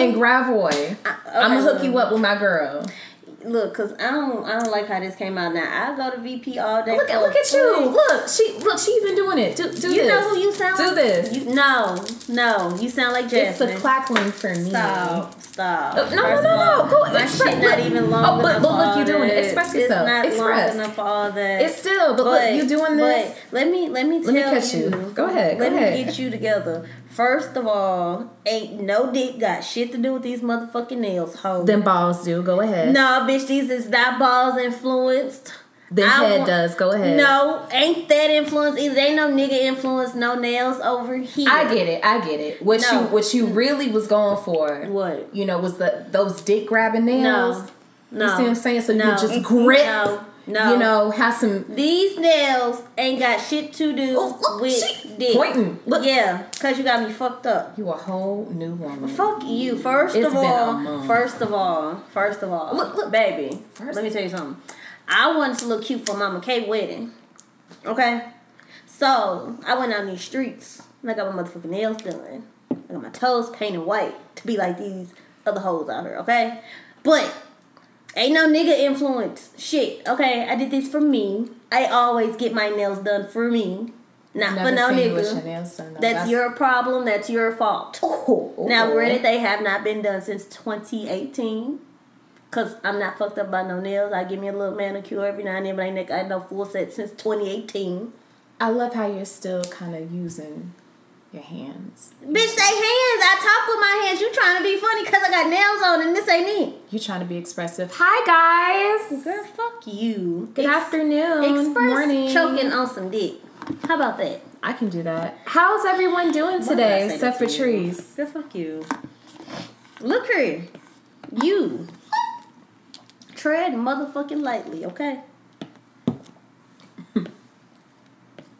in Gravois. I'm gonna hook you up with my girl. Look, cause I don't like how this came out. Now I go to VP all day. Look at you. Look, she even doing it. Do you this. Know who you sound? Do like? This. No, you sound like Jasmine. It's the clackling for me. Stop. No. Go express. Shit not even long enough. But look, you doing it. Express yourself. It's not long enough. All that. It's still. But look, you doing this. But let me catch you. Go ahead. Let me get you together. First of all, ain't no dick got shit to do with these motherfucking nails, ho. Them balls do. Go ahead. No, bitch, these is not balls influenced. Them head does. Go ahead. No, ain't that influence either. Ain't no nigga influence no nails over here. I get it. What you really was going for? What you know was those dick grabbing nails. No. You see what I'm saying? So you just grip. No. You know, have some. These nails ain't got shit to do with dick. Pointing. Look. Yeah, because you got me fucked up. You a whole new woman. Fuck you. First of all. Look. Baby. Let me tell you something. I wanted to look cute for Mama K wedding. Okay? So, I went out in these streets. And I got my motherfucking nails done. I got my toes painted white to be like these other hoes out here. Okay? But... ain't no nigga influence shit. Okay, I did this for me. I always get my nails done for me, not never for no nigga. That's your problem. That's your fault. Ooh. Now, granted, they have not been done since 2018, cause I'm not fucked up by no nails. I give me a little manicure every now and then, but I ain't no full set since 2018. I love how you're still kind of using your hands. Bitch, they hands. I talk with my hands. You trying to be funny because I got nails on and this ain't it. You trying to be expressive. Hi, guys. Girl, fuck you. Good afternoon. Express morning. Choking on some dick. How about that? I can do that. How's everyone doing today? Except for Trees. Girl, fuck you. Look here. You. Tread motherfucking lightly, okay?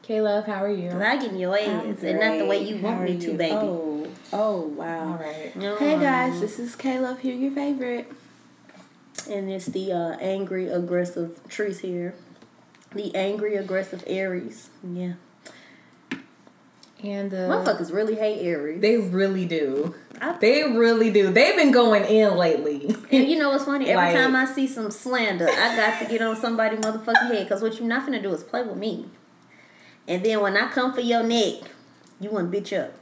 K-Love, how are you? I get in your ass. And not the way you want me to, baby. Oh, wow. All right. Hey, guys. This is K-Love here, your favorite. And it's the angry, aggressive Trees here. The angry, aggressive Aries. Yeah. And motherfuckers really hate Aries. They really do. They've been going in lately. And you know what's funny? Every time I see some slander, I got to get on somebody's motherfucking head. Because what you're not finna do is play with me. And then when I come for your neck, you want to bitch up.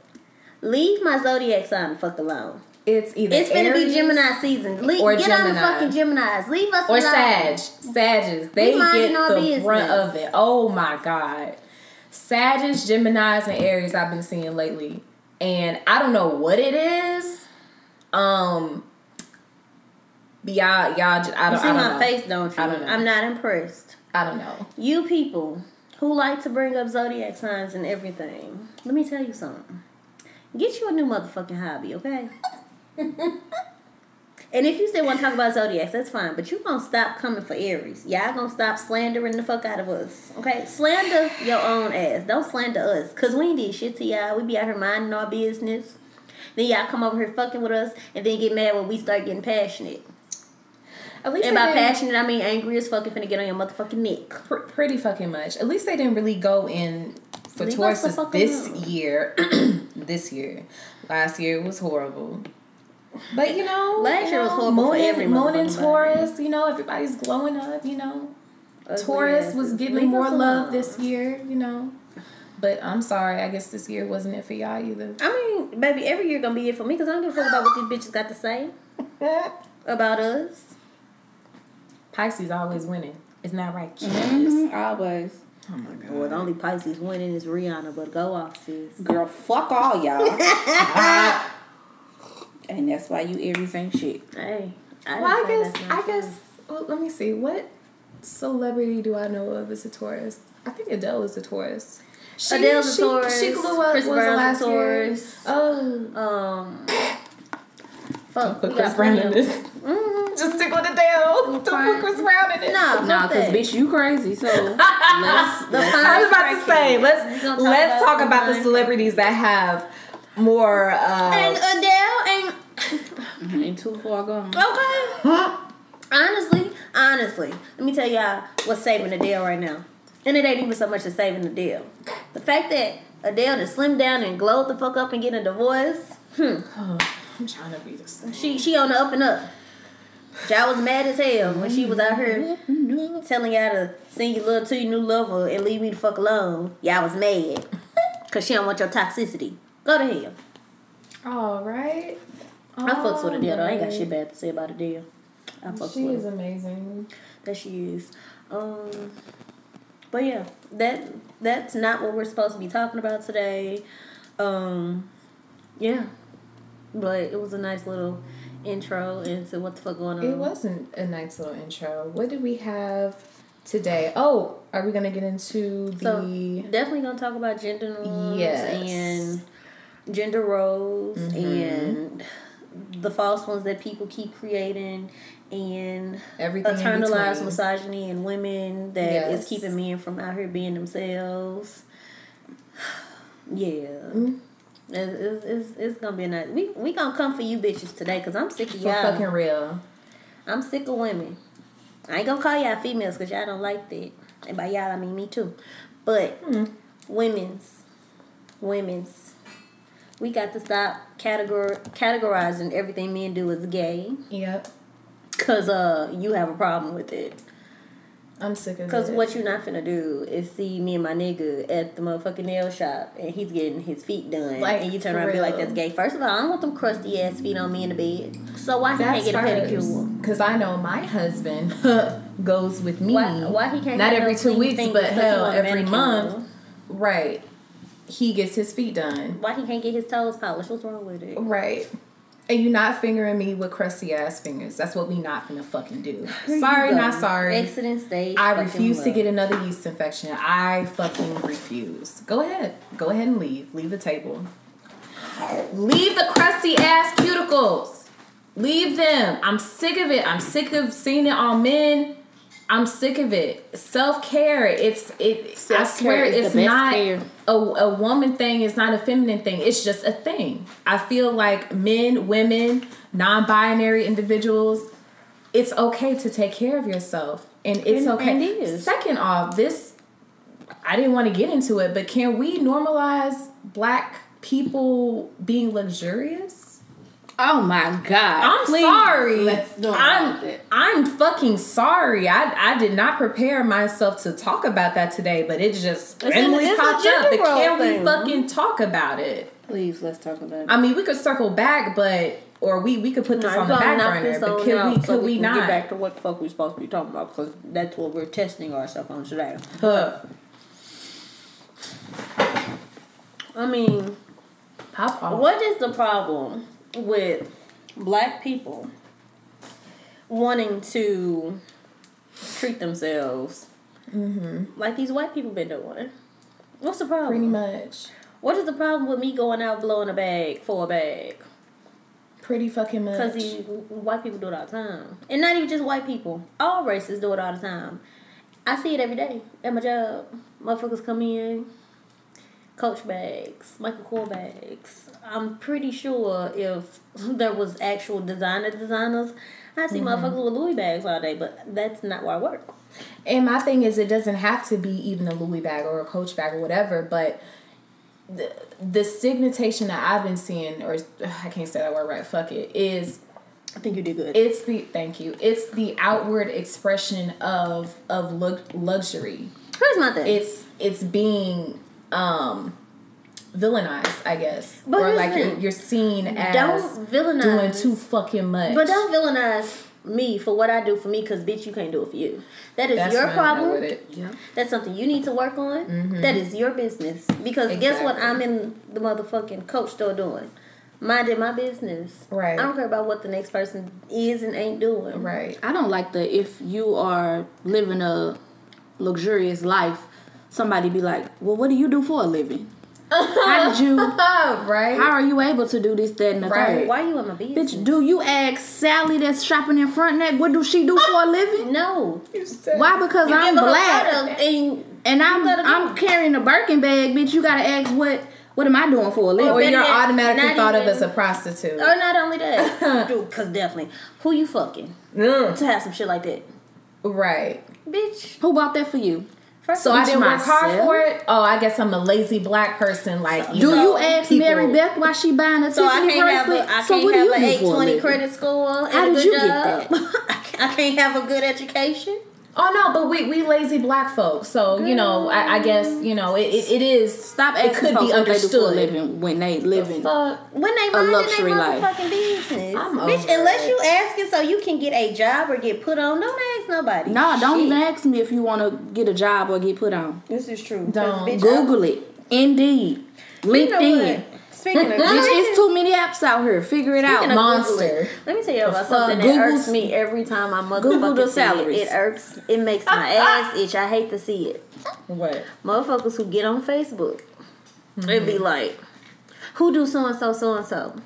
Leave my zodiac sign the fuck alone. It's either Aries. It's finna be Gemini season. Get on the fucking Geminis. Leave us alone. Or Sagittarius. They get the brunt of it. Oh my God. Sagittarius, Geminis, and Aries I've been seeing lately. And I don't know what it is. I don't know. You see my face, don't you? I don't know. I'm not impressed. I don't know. You people... who like to bring up zodiac signs and everything. Let me tell you something. Get you a new motherfucking hobby, okay? And if you still want to talk about zodiacs, that's fine. But you gonna stop coming for Aries. Y'all gonna stop slandering the fuck out of us, okay? Slander your own ass. Don't slander us. Because we ain't did shit to y'all. We be out here minding our business. Then y'all come over here fucking with us and then get mad when we start getting passionate. At least, and by passionate, I mean angry as fuck and finna get on your motherfucking neck. Pretty fucking much. At least they didn't really go in for Taurus this year. This year. Last year was horrible. But, you know. Last year was horrible for everyone. Moon and Taurus, you know, everybody's glowing up, you know. Taurus was giving more love this year, you know. But I'm sorry. I guess this year wasn't it for y'all either. I mean, baby, every year gonna be it for me because I don't give a fuck about what these bitches got to say about us. Pisces always winning. It's not right, kids. Mm-hmm. Always. Oh my God. Well, the only Pisces winning is Rihanna, but go off, sis. Girl, fuck all y'all. And that's why you Aries ain't shit. Hey. I guess. Well, let me see. What celebrity do I know of is a Taurus? I think Adele is a Taurus. Adele's a Taurus. She blew up. Chris Brown's last Taurus. Year. Oh. Fuck. Put Chris Brown in this. Mm-hmm. Just stick with Adele. Don't put Chris Brown in it. No, because bitch, you crazy. So let's talk about the celebrities that have more. And Adele ain't too far gone. Okay. Huh? Honestly, let me tell y'all what's saving Adele right now, and it ain't even so much as saving Adele. The fact that Adele just slimmed down and glowed the fuck up and getting a divorce. China be the she on the up and up. Y'all was mad as hell when she was out here telling y'all to sing your love to your new lover and leave me the fuck alone. Y'all was mad because she don't want your toxicity. Go to hell. All right. I fucks with a deal though. I ain't got shit bad to say about a deal. I fucks with her. She is amazing. That she is. But yeah, that's not what we're supposed to be talking about today. Yeah. But it was a nice little intro into what the fuck going on. It wasn't a nice little intro. What did we have today? Oh, are we gonna get into the definitely gonna talk about gender norms and gender roles and the false ones that people keep creating and everything internalized misogyny and women that is keeping men from out here being themselves. It's gonna be a nice. We gonna come for you bitches today because I'm sick of y'all. For fucking real. I'm sick of women. I ain't gonna call y'all females because y'all don't like that. And by y'all I mean me too. But women's. We got to stop categorizing everything men do as gay. Yep. Cause you have a problem with it. I'm sick of it. Cause what you not finna do is see me and my nigga at the motherfucking nail shop and he's getting his feet done, like, and you turn around and be like, "That's gay." First of all, I don't want them crusty ass feet on me in the bed. So why he can't get a pedicure? Cause I know my husband goes with me. Why he can't? Not every 2 weeks, but hell, every month. Right. He gets his feet done. Why he can't get his toes polished? What's wrong with it? Right. And you not fingering me with crusty ass fingers. That's what we not finna fucking do. Sorry, not sorry. Accident stage. I refuse to get another yeast infection. I fucking refuse. Go ahead. Go ahead and leave. Leave the table. Leave the crusty ass cuticles. Leave them. I'm sick of it. I'm sick of seeing it on men. I'm sick of it. Self-care. Self-care, I swear, it's not a woman thing. It's not a feminine thing. It's just a thing. I feel like men, women, non-binary individuals, it's okay to take care of yourself. And it's okay. It is. Second off, I didn't want to get into it, but can we normalize black people being luxurious? Oh my God! I'm sorry. Let's do it. I'm fucking sorry. I did not prepare myself to talk about that today, but it just randomly popped up. But can we fucking talk about it? Please, let's talk about it. I mean, we could circle back, or we could put this on the back burner. But could we not get back to what the fuck we're supposed to be talking about? Because that's what we're testing ourselves on today. I mean, pop off. What is the problem with black people wanting to treat themselves like these white people been doing? What's the problem? Pretty much. What is the problem with me going out blowing a bag for a bag? Pretty fucking much. Because white people do it all the time. And not even just white people. All races do it all the time. I see it every day at my job. Motherfuckers come in. Coach bags, Michael Kors bags. I'm pretty sure if there was actual designers, I see motherfuckers with Louis bags all day, but that's not where I work. And my thing is, it doesn't have to be even a Louis bag or a Coach bag or whatever, but the signification that I've been seeing, or I can't say that word right, fuck it, is... I think you did good. Thank you. It's the outward expression of luxury. Here's my thing. It's being... villainized, I guess, but or like you're seen as don't villainize, doing too fucking much. But don't villainize me for what I do for me, because bitch, you can't do it for you. That's your problem. Yeah. That's something you need to work on. That is your business. Because guess what? I'm in the motherfucking Coach store doing, minding my business. Right. I don't care about what the next person is and ain't doing. Right. I don't like the if you are living a luxurious life. Somebody be like, well, what do you do for a living? How did you... right? How are you able to do this, that, and the third? Why you in my business? Bitch, do you ask Sally that's shopping in Frontenac, what do she do for a living? No. Why? Because I'm black. And I'm carrying a Birkin bag, bitch. You got to ask what am I doing for a living? Or you're automatically thought of as a prostitute. Or not only that. Because definitely. Who you fucking? To have some shit like that. Right. Bitch. Who bought that for you? So I didn't work hard for it. Oh, I guess I'm a lazy black person. Like, you do know, you ask people, Mary Beth why she buying a so Tiffany bracelet? So what do you need for a living? I can't have an 820 credit score. And how did you get that? I can't have a good education. Oh no, but we lazy black folks, so you know I guess you know it is. Stop asking it could folks be understood what they do for a living when they live in a luxury life. Fucking business, bitch. Unless you asking so you can get a job or get put on, don't ask nobody. No, don't even ask me if you want to get a job or get put on. This is true. Don't bitch, Google it. Indeed, LinkedIn. Speaking of, there's too many apps out here. Figure it out, monster. Let me tell you about something that irks me every time I motherfucking see it. It irks. It makes my ass itch. I hate to see it. What? Motherfuckers who get on Facebook, it be like, who do so and so.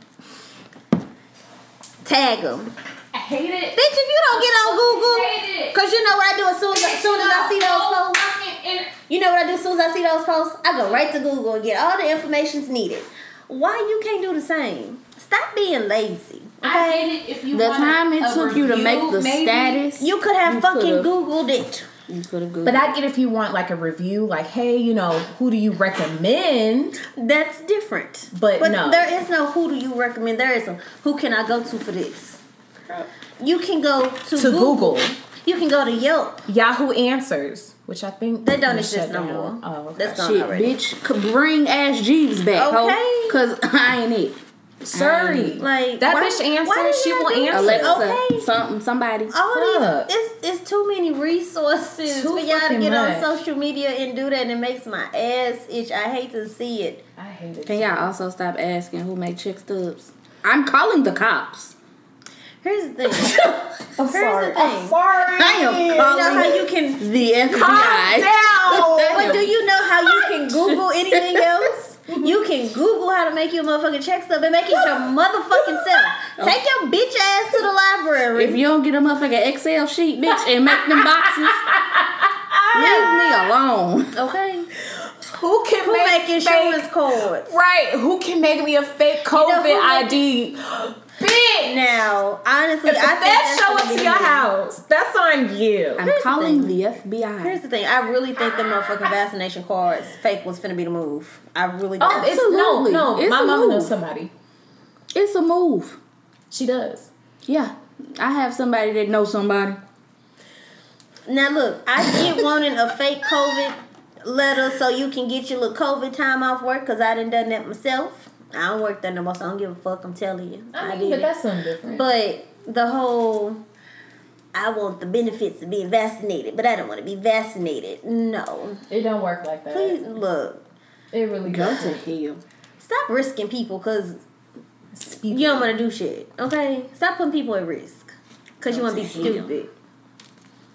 Tag them. I hate it, bitch. If you don't get on Google, cause you know what I do as soon as I see those posts. You know what I do as soon as I see those posts? I go right to Google and get all the information's needed. Why you can't do the same? Stop being lazy. Okay? I hate it if you. The time it took you to make the status, you could have fucking Googled it. You could have Googled it. But I get if you want like a review, like, hey, you know, who do you recommend? That's different. But no, there is no who do you recommend. There is a who can I go to for this? You can go to Google. You can go to Yelp, Yahoo Answers. Which I think they don't exist no more. Oh, okay. That's gone already. Bitch, could bring Ash Jeeves back, okay? Because I ain't it. Sorry, like that why, bitch answers. She will answer. Alexa, okay. Somebody. All these, it's too many resources for y'all to get on social media and do that. And it makes my ass itch. I hate to see it. I hate it. Can y'all also stop asking who make chick stubs? I'm calling the cops. Here's the thing. I'm sorry. I am calling. You know how you can the FBI. Calm down. But do you know how you can Google anything else? You can Google how to make your motherfucking check stub and make it your motherfucking self. Take your bitch ass to the library. If you don't get a motherfucking Excel sheet, bitch, and make them boxes, leave me alone. Okay. Who can make insurance cards? Right. Who can make me a fake COVID ID? Bitch. Now, honestly, if I think that's show up to your house, that's on you. I'm calling the FBI. Here's the thing. I really think the motherfucking vaccination cards fake was finna be the move. I really do. Oh, absolutely. No. My mama knows somebody. It's a move. She does. Yeah. I have somebody that knows somebody. Now, look. I did wanting a fake COVID letter so you can get your little COVID time off work because I done that myself. I don't work there no more, so I don't give a fuck. I'm telling you. I mean, but that's something different. But the whole, I want the benefits of being vaccinated, but I don't want to be vaccinated. No. It don't work like that. Please, look. It really doesn't. Go to hell. Stop risking people because you don't want to do shit, okay? Stop putting people at risk because you want to be stupid.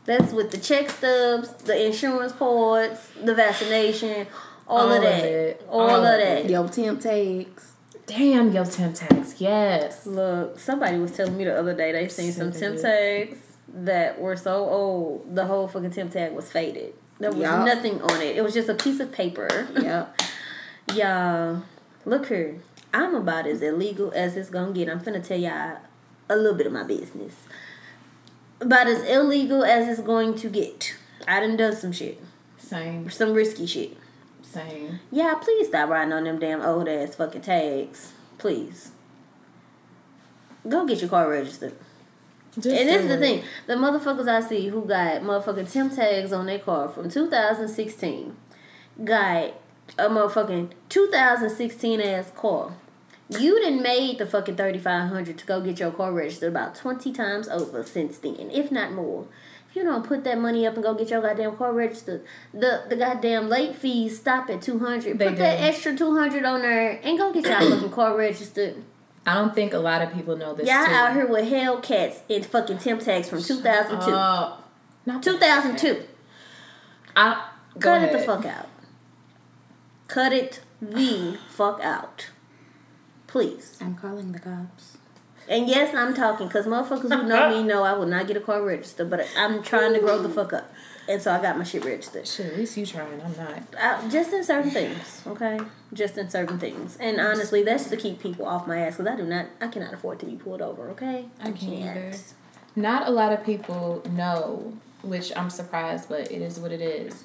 That's with the check stubs, the insurance cards, the vaccination. All of that. Yo, temp tags. Damn, yo, temp tags. Yes. Look, somebody was telling me the other day they seen some temp tags that were so old, the whole fucking temp tag was faded. There was nothing on it. It was just a piece of paper. Yep. Y'all, look here. I'm about as illegal as it's gonna get. I'm finna tell y'all a little bit of my business. About as illegal as it's going to get. I done does some shit. Same. Some risky shit. Same. Yeah, please stop riding on them damn old ass fucking tags. Please. Go get your car registered. Just and this is the thing. The motherfuckers I see who got motherfucking temp tags on their car from 2016 got a motherfucking 2016 ass car. You done made the fucking $3,500 to go get your car registered about 20 times over since then, if not more. You don't put that money up and go get your goddamn car registered. The goddamn late fees stop at $200. Put that extra $200 on there and go get your fucking car registered. I don't think a lot of people know this. Y'all out here with Hellcats and fucking temp tags from 2002. Not 2002. Cut it the fuck out. Cut it the fuck out. Please. I'm calling the cops. And yes, I'm talking, because motherfuckers who know me know I will not get a car registered, but I'm trying to grow the fuck up. And so I got my shit registered. Shit, at least you trying. I'm not. Just in certain things, okay? Just in certain things. And honestly, that's to keep people off my ass, because I cannot afford to be pulled over, okay? I can't either. Not a lot of people know, which I'm surprised, but it is what it is.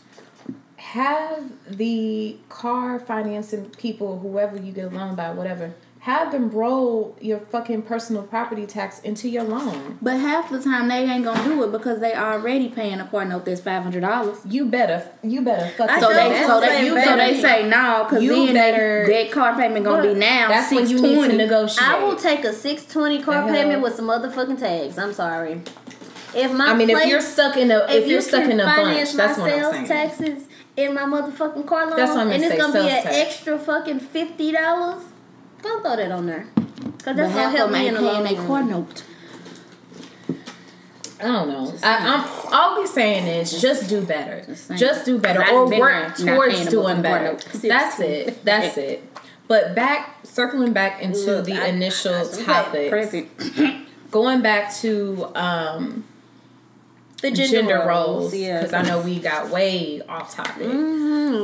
have the car financing people, whoever you get loaned by, whatever, have them roll your fucking personal property tax into your loan. But half the time they ain't gonna do it because they already paying a car note that's $500. You better fuck. So they say no because then that car payment gonna be now. That's when you need to negotiate. I will take a $620 car payment with some motherfucking tags. I'm sorry. If you're stuck in a bunch, that's what I'm saying. Taxes in my motherfucking car loan, that's what I'm gonna say, it's gonna be an extra fucking $50. Don't throw that on there, cause that's gonna help me in the long run. I don't know. All we're saying is just do better. Just do better, or work towards doing better. That's it. That's it. But circling back into the initial topic, going back to the gender roles, because I know we got way off topic. Mm-hmm.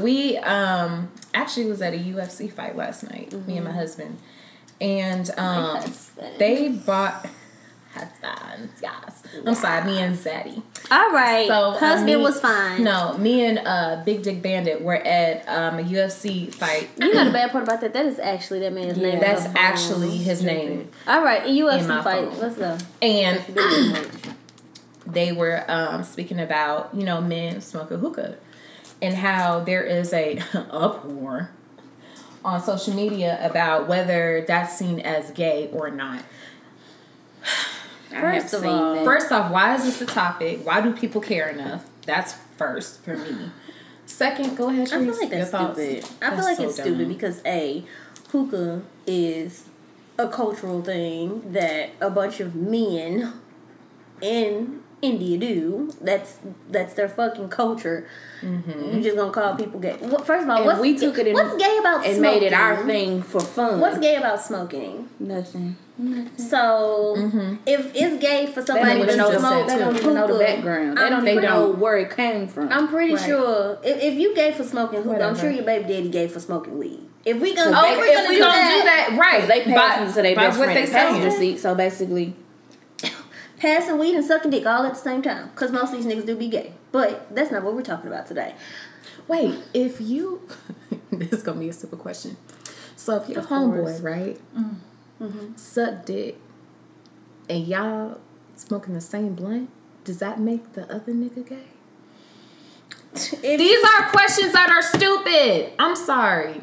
We actually was at a UFC fight last night, mm-hmm. me and my husband, and they bought husbands. Yes, wow. I'm sorry, me and Zaddy. All right, so husband was fine. No, me and Big Dick Bandit were at a UFC fight. You know the bad part about that? That is actually that man's name. That's actually his name. All right, UFC fight. Phone. Let's go. And they were speaking about, you know, men smoking hookah and how there is a uproar on social media about whether that's seen as gay or not. First off, why is this a topic? Why do people care enough? That's first for me. Second, go ahead. I feel like that's stupid. I feel like it's stupid because hookah is a cultural thing that a bunch of men in India do. That's their fucking culture. Mm-hmm. You just gonna call people gay? Well, first of all, what's gay about smoking? And made it our thing for fun. What's gay about smoking? Nothing. So if it's gay for somebody to smoke, they don't even know the background. They don't know where it came from. I'm pretty sure if you gay for smoking hookah, I'm sure your baby daddy gay for smoking weed. If we gonna do that, right? They passed into their best friend. So basically, passing weed and sucking dick all at the same time. Because most of these niggas do be gay. But that's not what we're talking about today. Wait, if you... this is going to be a stupid question. So if your homeboy, right, mm-hmm. suck dick and y'all smoking the same blunt, does that make the other nigga gay? These are questions that are stupid. I'm sorry.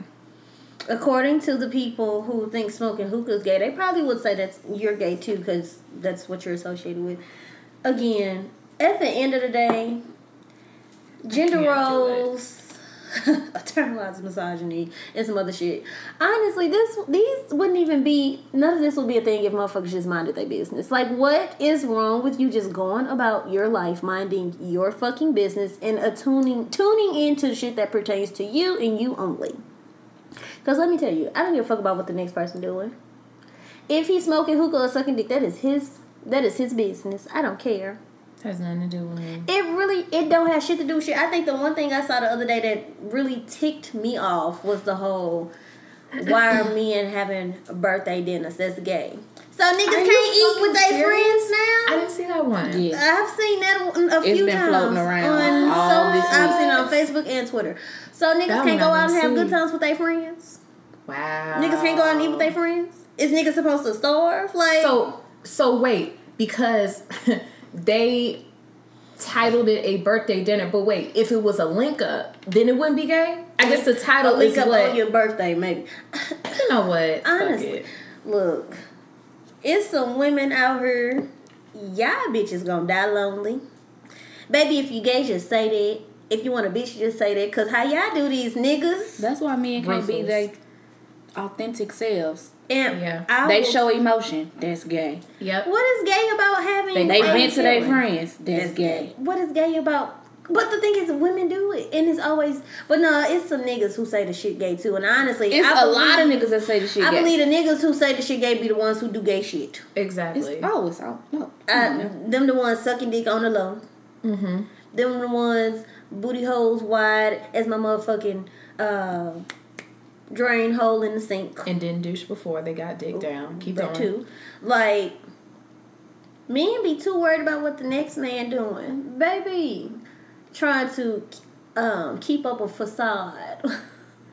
According to the people who think smoking hookah is gay, they probably would say that you're gay too because that's what you're associated with. Again, at the end of the day, gender roles, internalized misogyny, and some other shit. Honestly, these wouldn't even be, none of this would be a thing if motherfuckers just minded their business. Like, what is wrong with you just going about your life, minding your fucking business, and tuning into shit that pertains to you and you only? Because let me tell you, I don't give a fuck about what the next person doing. If he's smoking hookah or sucking dick, that is his business. I don't care. Has nothing to do with it. It don't have shit to do with shit. I think the one thing I saw the other day that really ticked me off was the whole, why are men having birthday dinners? That's gay. So niggas can't eat with their friends now? I didn't see that one. Yeah. I've seen that a few times. It's been floating around all this week. I've seen it on Facebook and Twitter. So niggas can't go out and have good times with their friends? Wow. Niggas can't go out and eat with their friends? Is niggas supposed to starve? Like, so wait, because they titled it a birthday dinner, but wait, if it was a link up, then it wouldn't be gay? I guess the title is what? A link up on your birthday, maybe. You know what? Honestly, look... it's some women out here, y'all bitches gonna die lonely. Baby, if you gay, just say that. If you want a bitch, just say that. Cause how y'all do these niggas? That's why men can't be their authentic selves. And they show emotion. That's gay. Yep. What is gay about having? They vent to their friends. That's gay. What is gay about? But the thing is, women do it, and it's always... But no, it's some niggas who say the shit gay, too. And honestly, I believe a lot of niggas that say the shit gay. I believe the niggas who say the shit gay be the ones who do gay shit. Exactly. Them the ones sucking dick on the low. Mm-hmm. Them the ones booty holes wide as my motherfucking drain hole in the sink. And didn't douche before they got dick down. Keep that going. Too. Like, men be too worried about what the next man doing. Baby... trying to keep up a facade.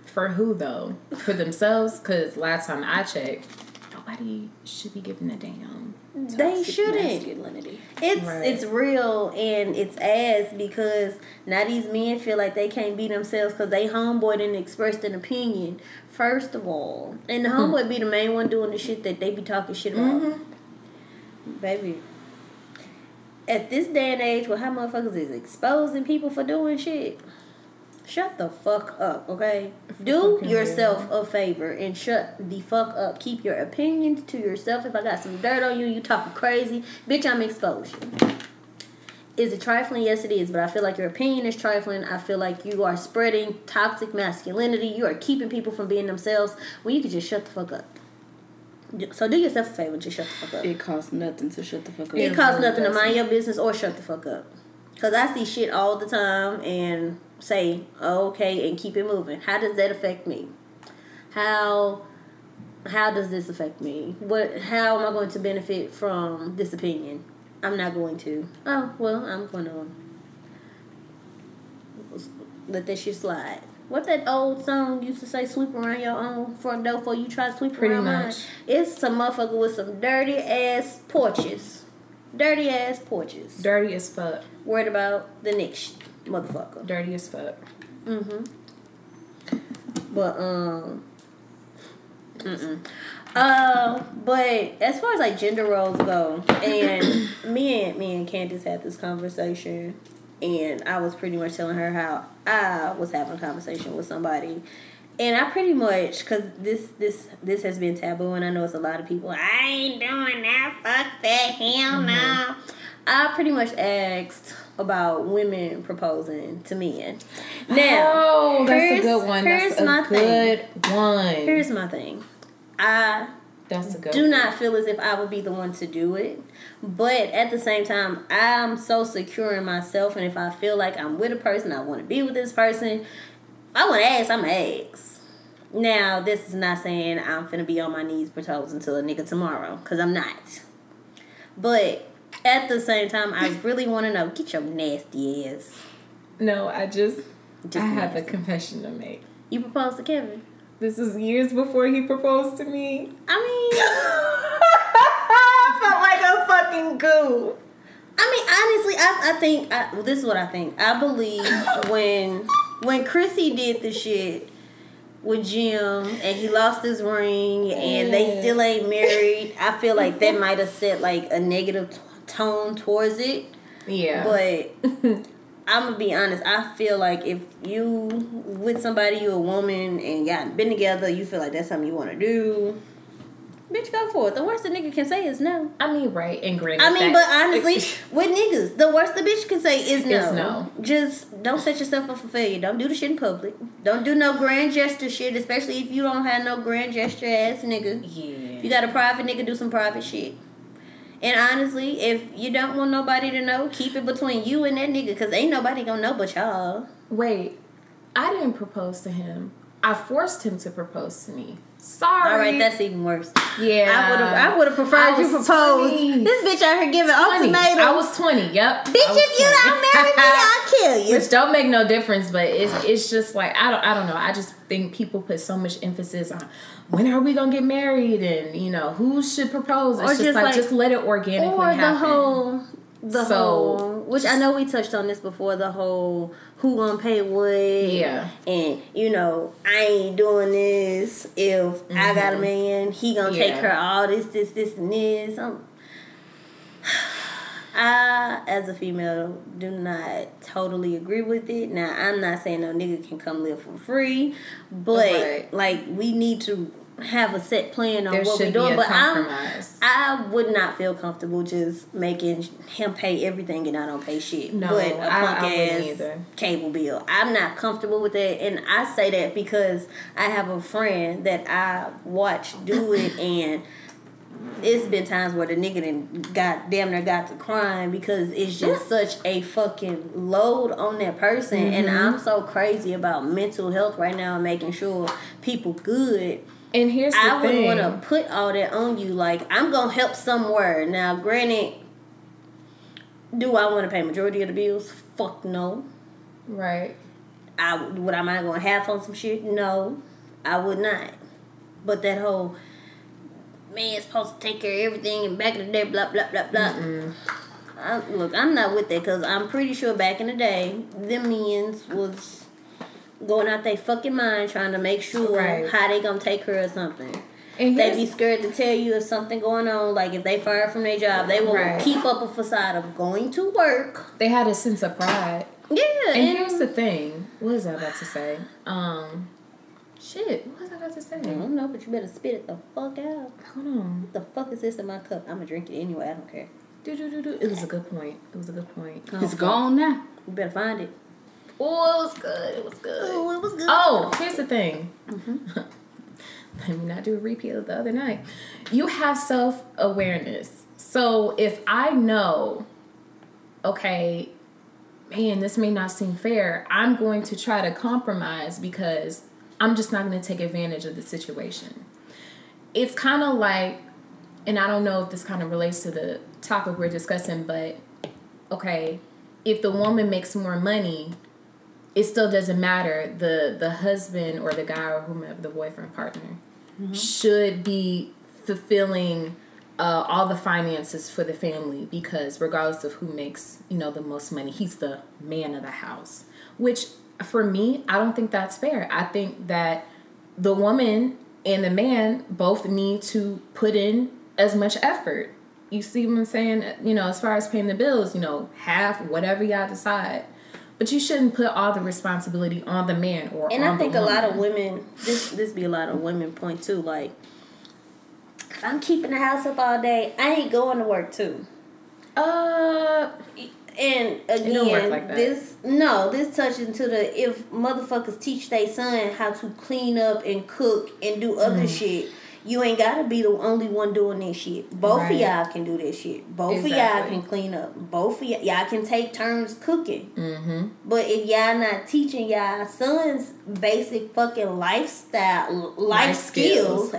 For who, though? For themselves? Because last time I checked, nobody should be giving a damn. They shouldn't. Masculinity. It's real and it's ass because now these men feel like they can't be themselves because they homeboy didn't express an opinion, first of all. And the homeboy be the main one doing the shit that they be talking shit about. Mm-hmm. Baby, at this day and age where how motherfuckers is exposing people for doing shit, shut the fuck up, okay? Do yourself a favor and shut the fuck up. Keep your opinions to yourself. If I got some dirt on you, you talking crazy, bitch, I'm exposed. Is it trifling? Yes, it is. But I feel like your opinion is trifling. I feel like you are spreading toxic masculinity. You are keeping people from being themselves when you could just shut the fuck up. So do yourself a favor and just shut the fuck up. It costs nothing to shut the fuck up. It costs nothing to mind your business or shut the fuck up. Because I see shit all the time and say, okay, and keep it moving. How does that affect me? How does this affect me? How am I going to benefit from this opinion? I'm not going to. Oh, well, I'm going to let that shit slide. What that old song used to say, sweep around your own front door before you try to sweep pretty around mine. It's some motherfucker with some dirty-ass porches. Dirty ass porches. Dirty as fuck. Worried about the next motherfucker. Dirty as fuck. Mm-hmm. But, but as far as like gender roles go, and me and Candace had this conversation, and I was pretty much telling her how I was having a conversation with somebody. And I pretty much, because this has been taboo, and I know it's a lot of people, I ain't doing that, fuck that, hell no. Mm-hmm. I pretty much asked about women proposing to men. Now, that's a good one. Here's my thing. I do not feel as if I would be the one to do it. But at the same time, I'm so secure in myself, and if I feel like I'm with a person, I want to be with this person, I want to ask, I'm going to ask. Now, this is not saying I'm finna be on my knees proposing to a nigga tomorrow, because I'm not. But at the same time, I really want to know, get your nasty ass. No, I have a confession to make. You proposed to Kevin. This is years before he proposed to me. I mean, I felt like a fucking goof. I mean, honestly, I think this is what I think. I believe when Chrissy did the shit with Jim and he lost his ring and they still ain't married, I feel like that might have set like a negative tone towards it. Yeah. But I'm going to be honest. I feel like if you with somebody, you a woman and y'all been together, you feel like that's something you want to do. Bitch, go for it. The worst a nigga can say is no. I mean, right. And granted, but honestly, with niggas, the worst the bitch can say is no. Just don't set yourself up for failure. Don't do the shit in public. Don't do no grand gesture shit, especially if you don't have no grand gesture ass nigga. Yeah. If you got a private nigga, do some private shit. And honestly, if you don't want nobody to know, keep it between you and that nigga, because ain't nobody gonna know but y'all. Wait. I didn't propose to him. I forced him to propose to me. Sorry. All right, that's even worse. Yeah. I would have preferred you propose. 20. This bitch out here giving ultimatums. I was 20, yep. Bitch, if you don't marry me, I'll kill you. Which don't make no difference, but it's just like, I don't know. I just think people put so much emphasis on when are we going to get married and, you know, who should propose. It's just like, just let it organically happen. Or the whole, which I know we touched on this before, the whole who gonna pay what, and you know, I ain't doing this if I got a man, he gonna take her all this and this. I, as a female, do not totally agree with it. Now, I'm not saying no nigga can come live for free, but like, we need to have a set plan on what we're doing, but I would not feel comfortable just making him pay everything and I don't pay shit. No, but a punk ass cable bill, I'm not comfortable with that, and I say that because I have a friend that I watch do it, and it's been times where the nigga damn near got to crying because it's just such a fucking load on that person, and I'm so crazy about mental health right now and making sure people good. And here's the thing. I wouldn't want to put all that on you. Like, I'm going to help somewhere. Now, granted, do I want to pay majority of the bills? Fuck no. Right. Would I mind going half on some shit? No, I would not. But that whole man's supposed to take care of everything and back in the day, blah, blah, blah, blah. Mm-mm. Look, I'm not with that, because I'm pretty sure back in the day, them men was going out their fucking mind trying to make sure how they gonna take care of something. And they be scared to tell you if something going on. Like, if they fired from their job, they will keep up a facade of going to work. They had a sense of pride. Yeah. And here's the thing. What was I about to say? Shit, what was I about to say? I don't know, but you better spit it the fuck out. Hold on. What the fuck is this in my cup? I'm going to drink it anyway. I don't care. It was a good point. It's gone now. You better find it. Oh, it was good. Oh, here's the thing. Mm-hmm. Let me not do a repeat of the other night. You have self-awareness. So if I know, okay, man, this may not seem fair, I'm going to try to compromise because I'm just not going to take advantage of the situation. It's kind of like, and I don't know if this kind of relates to the topic we're discussing, but, okay, if the woman makes more money, it still doesn't matter. The husband or the guy or whomever, the boyfriend partner, mm-hmm. should be fulfilling all the finances for the family, because regardless of who makes, you know, the most money, he's the man of the house. Which for me, I don't think that's fair. I think that the woman and the man both need to put in as much effort. You see what I'm saying? You know, as far as paying the bills, you know, half, whatever y'all decide. But you shouldn't put all the responsibility on the man or on the woman. And I think a lot of women, this be a lot of women point too, like, if I'm keeping the house up all day, I ain't going to work too. And again, it don't work like that. This touches into the, if motherfuckers teach their son how to clean up and cook and do other shit, you ain't got to be the only one doing this shit. Both of y'all can do this shit. Both of y'all can clean up. Both of y'all can take turns cooking. Mm-hmm. But if y'all not teaching y'all sons basic fucking lifestyle, life skills,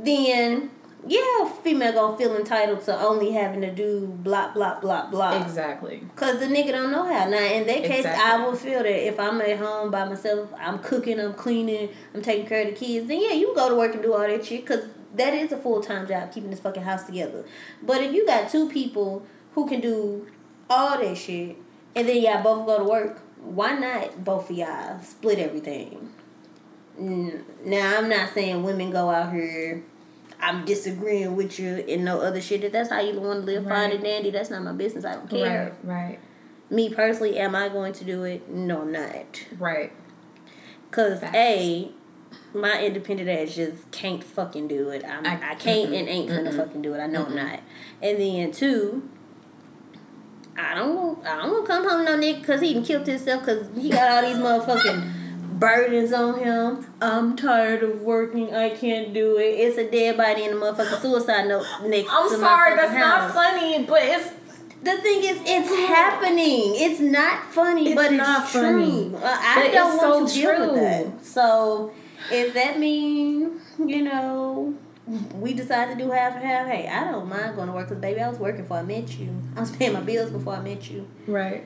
then, yeah, female gonna feel entitled to only having to do blah, blah, blah, blah. Exactly. Because the nigga don't know how. Now, in that case, I will feel that if I'm at home by myself, I'm cooking, I'm cleaning, I'm taking care of the kids, then, yeah, you go to work and do all that shit, because that is a full-time job, keeping this fucking house together. But if you got two people who can do all that shit, and then y'all both go to work, why not both of y'all split everything? Now, I'm not saying women go out here, I'm disagreeing with you and no other shit. If that's how you want to live, fine and dandy. That's not my business. I don't care. Right. Me personally, am I going to do it? No, I'm not. Right. Because, A, my independent ass just can't fucking do it. I can't and ain't gonna fucking do it. I know I'm not. And then, two, I don't want to come home no nigga because he even killed himself because he got all these motherfucking burdens on him. I'm tired of working. I can't do it. It's a dead body in a motherfucking suicide note next to my fucking house. I'm sorry, that's not funny, but it's... The thing is, it's happening. It's not funny, but it's true. I don't want to deal with that. So, if that means, you know, we decide to do half and half, hey, I don't mind going to work because, baby, I was working before I met you. I was paying my bills before I met you. Right.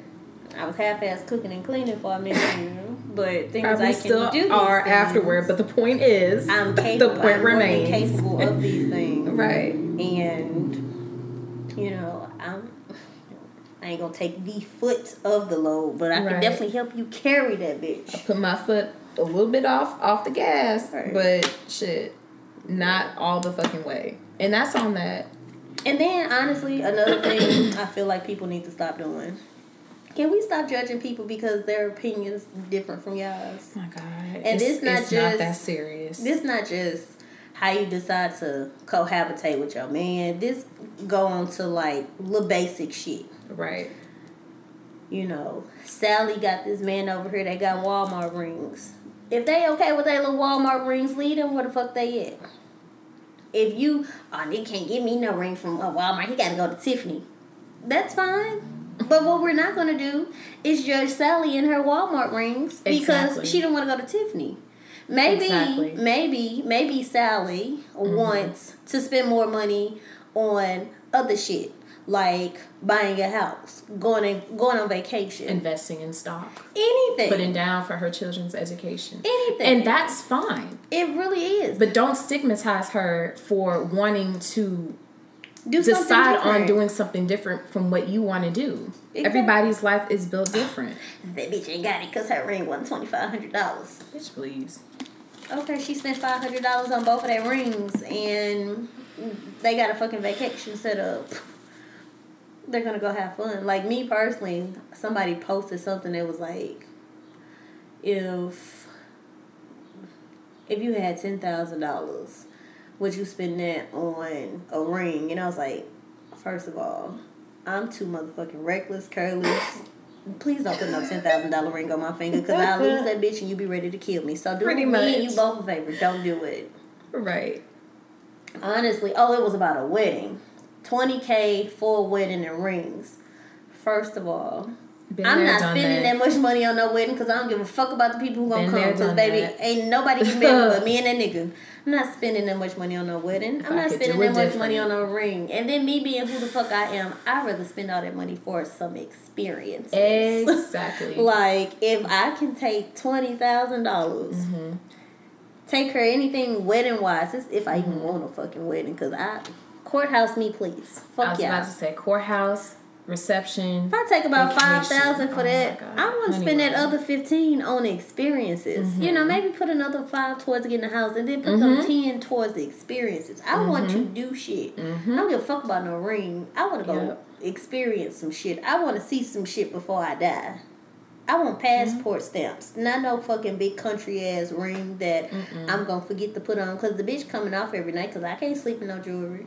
I was half-assed cooking and cleaning before I met you, but things I can do these are things afterward. But the point is, I'm capable. The point remains. I'm capable of these things, right? And you know, I ain't gonna take the foot of the load, but I can definitely help you carry that bitch. I put my foot a little bit off the gas, but shit, not all the fucking way, and that's on that. And then, honestly, another thing I feel like people need to stop doing. Can we stop judging people because their opinions different from y'all's? Oh my God. And it's not that serious. This not just how you decide to cohabitate with your man. This go on to like little basic shit. Right. You know, Sally got this man over here that got Walmart rings. If they okay with their little Walmart rings, leave them where the fuck they at. If you, they can't give me no ring from Walmart, he gotta go to Tiffany. That's fine. But what we're not going to do is judge Sally and her Walmart rings because she didn't want to go to Tiffany. Maybe Sally wants to spend more money on other shit. like buying a house, going on vacation, investing in stock, anything, putting down for her children's education, anything, and that's fine. It really is. But don't stigmatize her for wanting to decide on doing something different from what you want to do. Exactly. Everybody's life is built different. That bitch ain't got it because her ring won $2,500. Bitch, please. Okay, she spent $500 on both of their rings, and they got a fucking vacation set up. They're gonna go have fun. Like, me personally, somebody posted something that was like, if you had $10,000, would you spend that on a ring? And I was like, first of all, I'm too motherfucking reckless, careless. Please don't put no $10,000 ring on my finger, because I'll lose that bitch and you be ready to kill me. So do me and you both a favor. Don't do it. Right. Honestly, it was about a wedding. $20,000 for a wedding and rings. First of all, I'm not spending that much money on no wedding because I don't give a fuck about the people who gonna come. Because baby, ain't nobody can marry but me and that nigga. I'm not spending that much money on no wedding. I'm not spending that much money on no ring. And then me being who the fuck I am, I'd rather spend all that money for some experiences. Exactly. Like, if I can take $20,000. Mm-hmm. Take her anything wedding wise, if I even want a fucking wedding, because courthouse me please. Fuck yeah. I was about to say courthouse, reception. If I take about 5,000 for that, I want to spend that other 15 on experiences. Mm-hmm. You know, maybe put another 5 towards getting the house, and then put them 10 towards the experiences. I want to do shit. Mm-hmm. I don't give a fuck about no ring. I want to go experience some shit. I want to see some shit before I die. I want passport stamps, not no fucking big country ass ring that I'm gonna forget to put on because the bitch coming off every night because I can't sleep in no jewelry.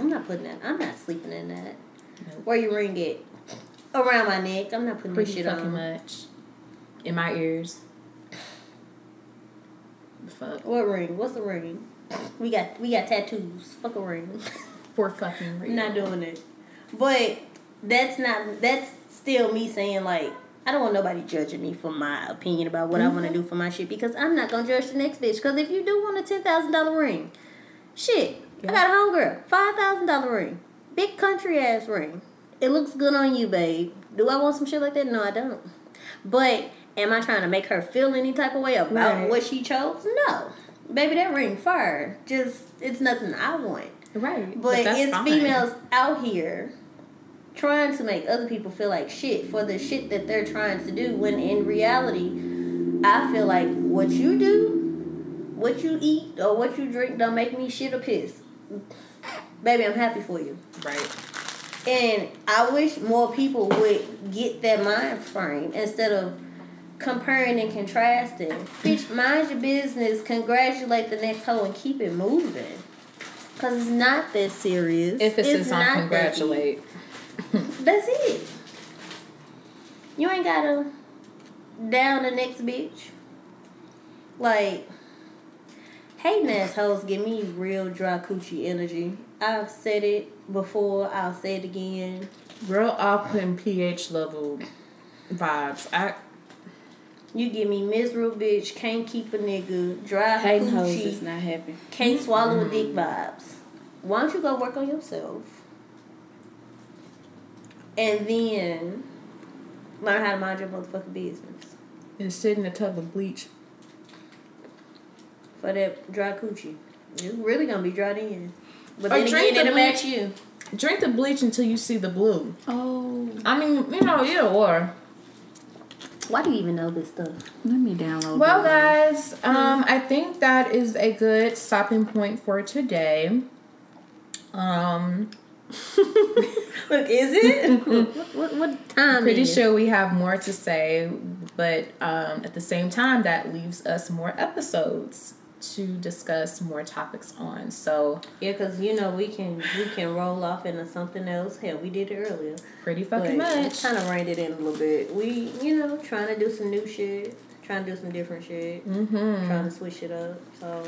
I'm not sleeping in that. Nope. Where you ring it? Around my neck. I'm not putting this shit on. Pretty fucking much. In my ears. The fuck. What ring? What's the ring? We got tattoos. Fuck a ring. For fucking real. Not doing it. But that's still me saying like, I don't want nobody judging me for my opinion about what I want to do for my shit, because I'm not going to judge the next bitch. Because if you do want a $10,000 ring, shit, I got a homegirl, $5,000 ring, big country ass ring. It looks good on you, babe. Do I want some shit like that? No, I don't. But am I trying to make her feel any type of way about what she chose? No. Baby, that ring fire. Just, it's nothing I want. Right. But it's fine. Females out here trying to make other people feel like shit for the shit that they're trying to do, when in reality, I feel like what you do, what you eat, or what you drink don't make me shit or piss. Baby, I'm happy for you. Right. And I wish more people would get that mind frame instead of comparing and contrasting. Bitch, mind your business, congratulate the next hoe, and keep it moving. Because it's not that serious. Emphasis on congratulate. That's it. You ain't gotta down the next bitch. Like, hating assholes give me real dry coochie energy. I've said it before, I'll say it again. Real off-putting pH level vibes. You give me miserable bitch, can't keep a nigga, dry hating coochie. Hating hoes is not happy. Can't swallow a dick vibes. Why don't you go work on yourself? And then learn how to mind your motherfucking business. And sit in a tub of bleach. For that dry coochie. You're really going to be dried in. But then again, it'll match you. Drink the bleach until you see the blue. Oh. I mean, or... Why do you even know this stuff? Let me download. Well, guys, I think that is a good stopping point for today. Look, is it? What time? I'm pretty sure we have more to say, but at the same time, that leaves us more episodes to discuss more topics on. So yeah, because we can roll off into something else. Hell, we did it earlier. Pretty fucking much. Kind of reined it in a little bit. We trying to do some new shit, trying to do some different shit, trying to switch it up. So.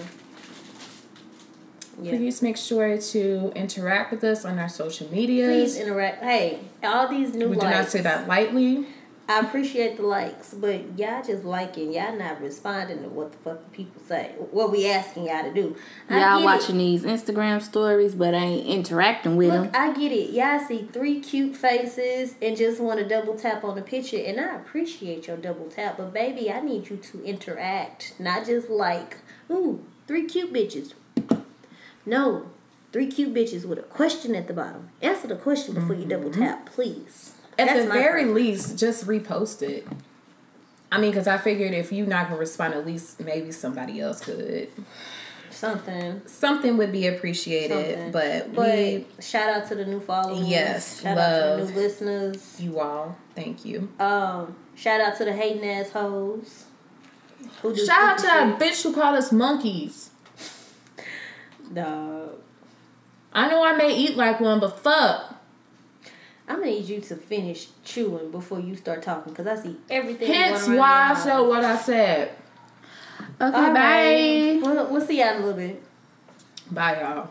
Yeah. Please make sure to interact with us on our social media. Please interact. Hey, all these new likes. We do not say that lightly. I appreciate the likes, but y'all just liking. Y'all not responding to what the fuck people say. What we asking y'all to do. Y'all watching these Instagram stories, but ain't interacting with them. Look, I get it. Y'all see three cute faces and just want to double tap on the picture. And I appreciate your double tap, but baby, I need you to interact. Not just like, ooh, three cute bitches. No, three cute bitches with a question at the bottom. Answer the question before you double tap, please. At the very least, just repost it. I mean, because I figured if you're not going to respond, at least maybe somebody else could. Something would be appreciated. But shout out to the new followers. Yes. Shout out to the new listeners. You all. Thank you. Shout out to the hating ass hoes. Shout out to that bitch who called us monkeys. Dog. I know I may eat like one, but fuck. I'm gonna need you to finish chewing before you start talking, because I see everything. Hence why I said what I said. Okay, all bye. Right. We'll see y'all in a little bit. Bye, y'all.